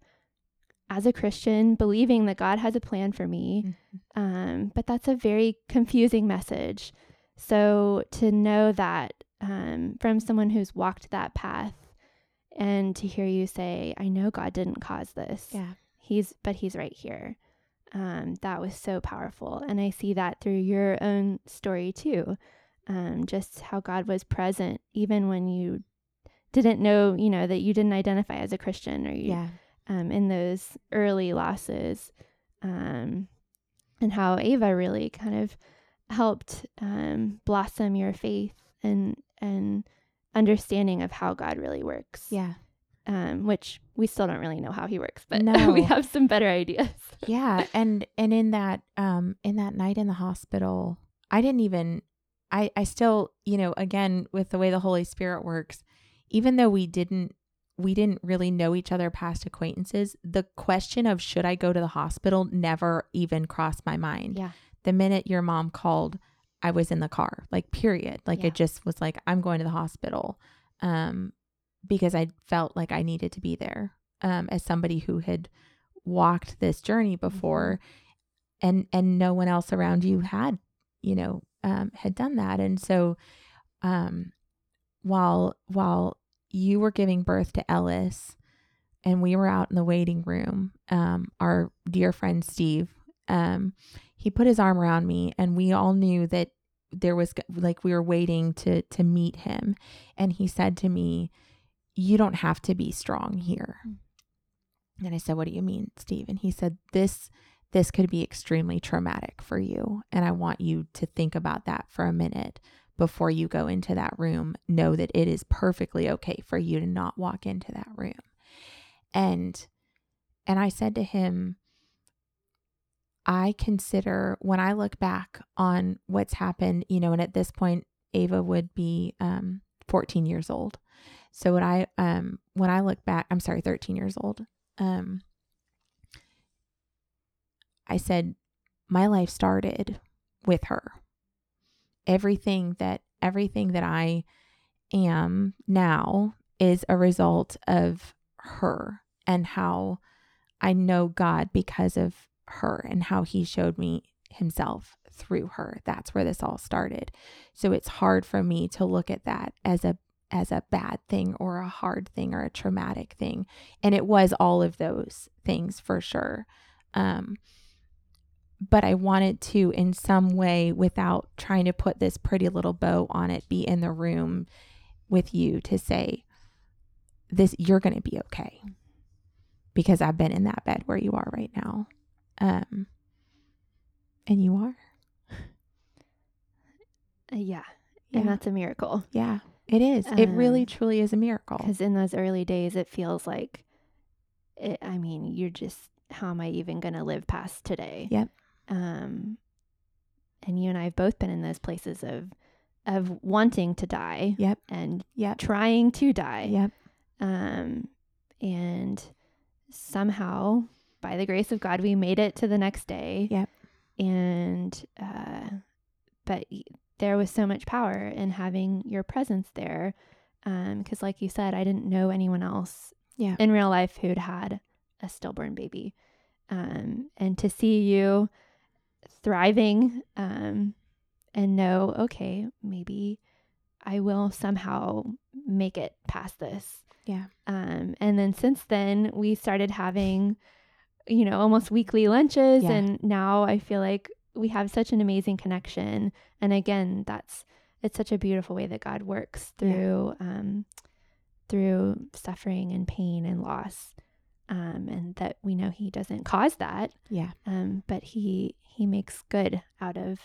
as a Christian, believing that God has a plan for me. Mm-hmm. But that's a very confusing message. So to know that from someone who's walked that path, and to hear you say, "I know God didn't cause this, but He's right here." That was so powerful. And I see that through your own story too. Just how God was present, even when you didn't know, you know, that you didn't identify as a Christian, or you, in those early losses, and how Ava really kind of helped, blossom your faith and understanding of how God really works. Yeah. Which we still don't really know how He works, but we have some better ideas. And in that night in the hospital, I didn't even, I still, you know, again, with the way the Holy Spirit works, even though we didn't really know each other past acquaintances, the question of should I go to the hospital never even crossed my mind. Yeah. The minute your mom called, I was in the car, like period. Like it just was like, I'm going to the hospital. Because I felt like I needed to be there, as somebody who had walked this journey before, and no one else around you had, you know, had done that. And so, while you were giving birth to Ellis and we were out in the waiting room, our dear friend, Steve, he put his arm around me, and we all knew that there was like, we were waiting to meet him. And he said to me, "You don't have to be strong here." And I said, "What do you mean, Steve?" And he said, this could be extremely traumatic for you. And I want you to think about that for a minute before you go into that room. Know that it is perfectly okay for you to not walk into that room." And I said to him, I consider when I look back on what's happened, you know, and at this point, Ava would be 14 years old. So when I look back, I'm sorry, 13 years old. I said, my life started with her. Everything that I am now is a result of her, and how I know God because of her, and how He showed me Himself through her. That's where this all started. So it's hard for me to look at that as a bad thing or a hard thing or a traumatic thing. And it was all of those things for sure. But I wanted to, in some way, without trying to put this pretty little bow on it, be in the room with you to say this, you're going to be okay, because I've been in that bed where you are right now. And you are. And that's a miracle. Yeah. It is. It really, truly is a miracle. Because in those early days, it feels like, you're just, how am I even going to live past today? Yep. And you and I have both been in those places of wanting to die. Yep. And trying to die. Yep. And somehow, by the grace of God, we made it to the next day. Yep. And, but there was so much power in having your presence there. 'Cause like you said, I didn't know anyone else in real life who'd had a stillborn baby. And to see you thriving, and know, okay, maybe I will somehow make it past this. Yeah. And then since then we started having, you know, almost weekly lunches. Yeah. And now I feel like we have such an amazing connection. And again, that's it's such a beautiful way that God works through, through suffering and pain and loss. And that we know he doesn't cause that. Yeah. But he makes good out of,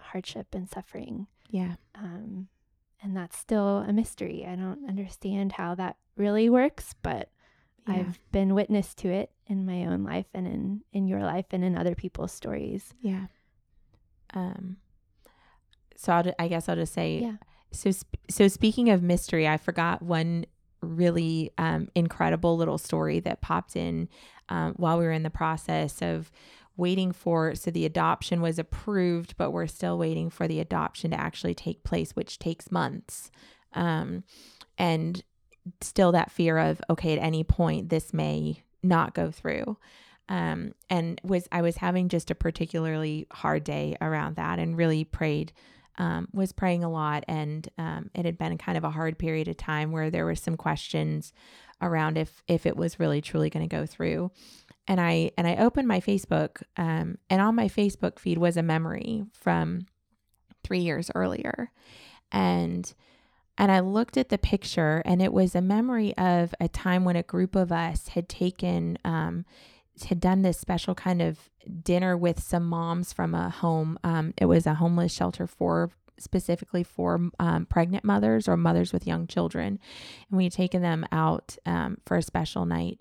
hardship and suffering. Yeah. And that's still a mystery. I don't understand how that really works, but yeah. I've been witness to it in my own life and in your life and in other people's stories. Yeah. So I guess I'll just say, yeah. So speaking of mystery, I forgot one really incredible little story that popped in while we were in the process of waiting for, so the adoption was approved, but we're still waiting for the adoption to actually take place, which takes months. And still that fear of, okay, at any point, this may not go through. I was having just a particularly hard day around that and really prayed, was praying a lot. And, it had been kind of a hard period of time where there were some questions around if it was really truly going to go through. And I opened my Facebook, and on my Facebook feed was a memory from 3 years earlier. And I looked at the picture, and it was a memory of a time when a group of us had taken, had done this special kind of dinner with some moms from a home. It was a homeless shelter specifically for pregnant mothers or mothers with young children. And we had taken them out for a special night.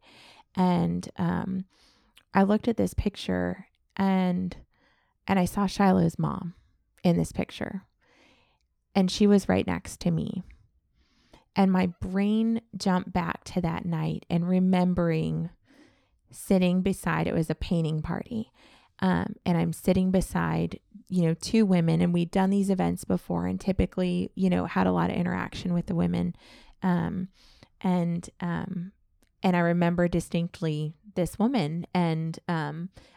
And I looked at this picture and I saw Shiloh's mom in this picture. And she was right next to me. And my brain jumped back to that night and remembering sitting beside, it was a painting party. And I'm sitting beside, two women, and we'd done these events before and typically, had a lot of interaction with the women. And I remember distinctly this woman and,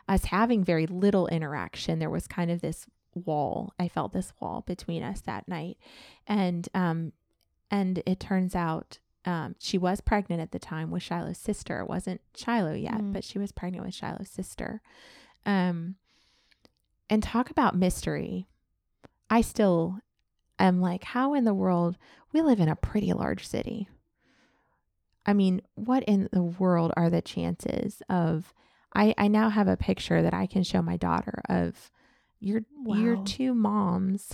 us having very little interaction. There was kind of this wall. I felt this wall between us that night. And it turns out, she was pregnant at the time with Shiloh's sister. It wasn't Shiloh yet, but she was pregnant with Shiloh's sister. And talk about mystery. I still am like, how in the world? We live in a pretty large city. I mean, what in the world are the chances of, I now have a picture that I can show my daughter of your two moms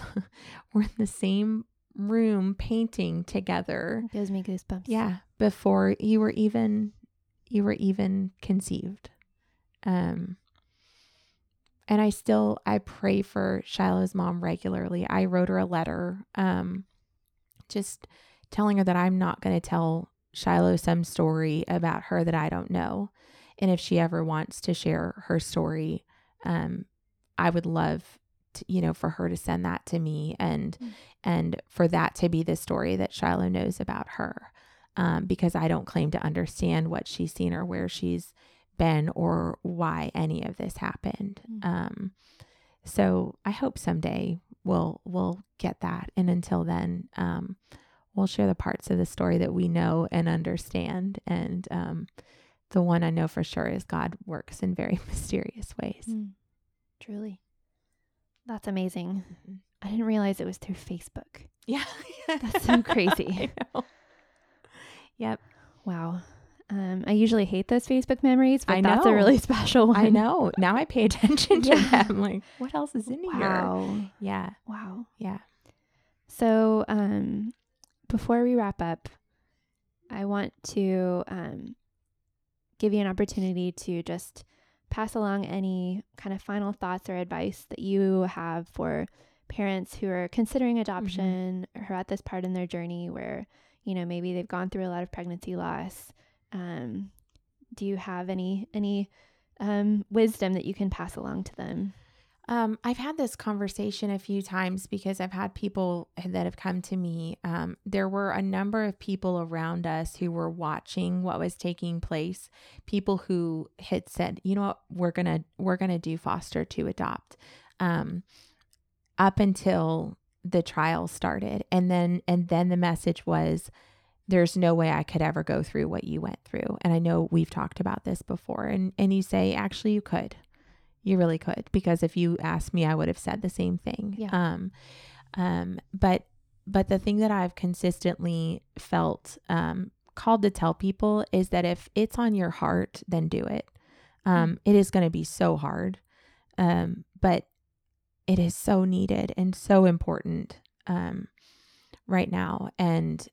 were in the same room painting together. It gives me goosebumps. Yeah. Before you were even conceived. And I pray for Shiloh's mom regularly. I wrote her a letter, just telling her that I'm not going to tell Shiloh some story about her that I don't know. And if she ever wants to share her story, I would love to, for her to send that to me and for that to be the story that Shiloh knows about her. Because I don't claim to understand what she's seen or where she's been or why any of this happened. So I hope someday we'll get that. And until then, we'll share the parts of the story that we know and understand. And the one I know for sure is God works in very mysterious ways. Truly. That's amazing. I didn't realize it was through Facebook. Yeah. That's so crazy. Yep. Wow. I usually hate those Facebook memories, but that's a really special one. I know. Now I pay attention to them. Like, what else is in here? Yeah. Wow. Yeah. So, before we wrap up, I want to give you an opportunity to just pass along any kind of final thoughts or advice that you have for parents who are considering adoption or who are at this part in their journey where, maybe they've gone through a lot of pregnancy loss. Do you have any wisdom that you can pass along to them? I've had this conversation a few times because I've had people that have come to me. There were a number of people around us who were watching what was taking place. People who had said, what, we're going to do foster to adopt, up until the trial started. And then the message was, there's no way I could ever go through what you went through. And I know we've talked about this before, and you say, actually you could. You really could, because if you asked me, I would have said the same thing. Yeah. But the thing that I've consistently felt called to tell people is that if it's on your heart, then do it. It is going to be so hard, but it is so needed and so important right now. And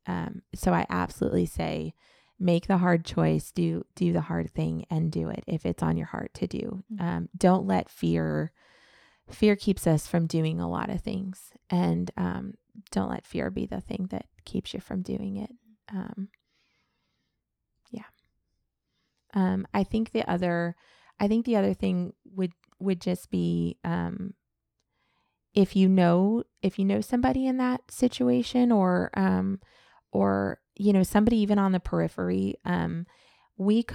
so I absolutely say, make the hard choice, do the hard thing and do it if it's on your heart to do. Don't let fear keeps us from doing a lot of things, and don't let fear be the thing that keeps you from doing it. I think the other thing would just be, if you know somebody in that situation, or, you know, somebody even on the periphery, we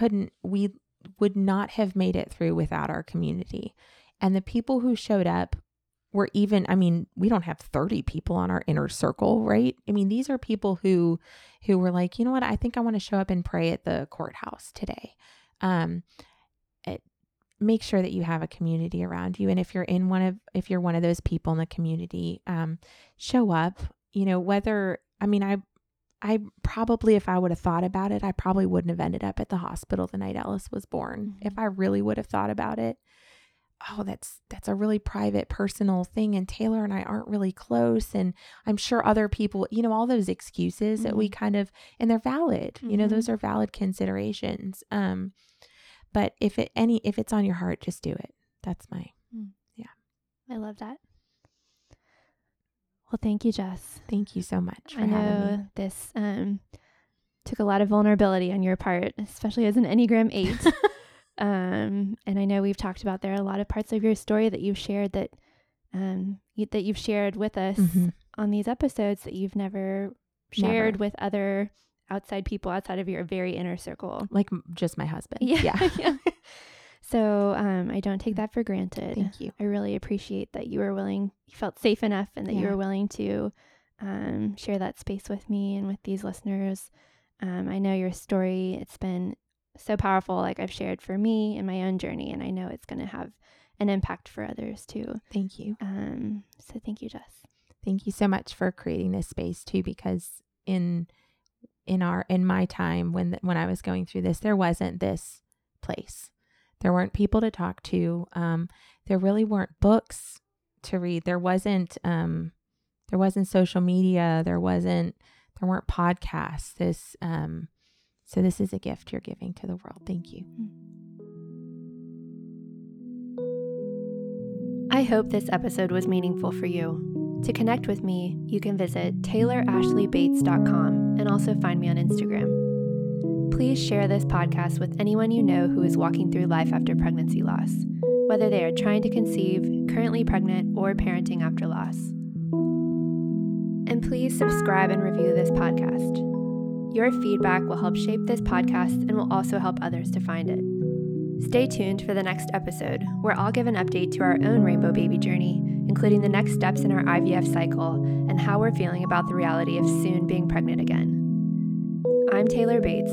would not have made it through without our community. And the people who showed up were even, I mean, we don't have 30 people on our inner circle, right? I mean, these are people who were like, you know what, I think I want to show up and pray at the courthouse today. Make sure that you have a community around you. And if you're one of those people in the community, show up, you know, whether, I mean, I probably, if I would have thought about it, I probably wouldn't have ended up at the hospital the night Ellis was born. Mm-hmm. If I really would have thought about it, oh, that's a really private, personal thing. And Taylor and I aren't really close. And I'm sure other people, you know, all those excuses that we kind of, and they're valid, you know, those are valid considerations. But if it's on your heart, just do it. That's yeah. I love that. Well, thank you, Jess. Thank you so much for having me. I know this took a lot of vulnerability on your part, especially as an Enneagram 8. And I know we've talked about there are a lot of parts of your story that you've shared that you've shared with us on these episodes that you've never shared with other outside people outside of your very inner circle. Like just my husband. Yeah. So, I don't take that for granted. Thank you. I really appreciate that you felt safe enough and that you were willing to, share that space with me and with these listeners. I know your story, it's been so powerful, like I've shared for me in my own journey, and I know it's going to have an impact for others too. Thank you. So thank you, Jess. Thank you so much for creating this space too, because in my time when I was going through this, there wasn't this place. There weren't people to talk to. There really weren't books to read. There wasn't social media. There weren't podcasts. So this is a gift you're giving to the world. Thank you. I hope this episode was meaningful for you. To connect with me, you can visit taylorashleybates.com and also find me on Instagram. Please share this podcast with anyone you know who is walking through life after pregnancy loss, whether they are trying to conceive, currently pregnant, or parenting after loss. And please subscribe and review this podcast. Your feedback will help shape this podcast and will also help others to find it. Stay tuned for the next episode, where I'll give an update to our own rainbow baby journey, including the next steps in our IVF cycle and how we're feeling about the reality of soon being pregnant again. I'm Taylor Bates.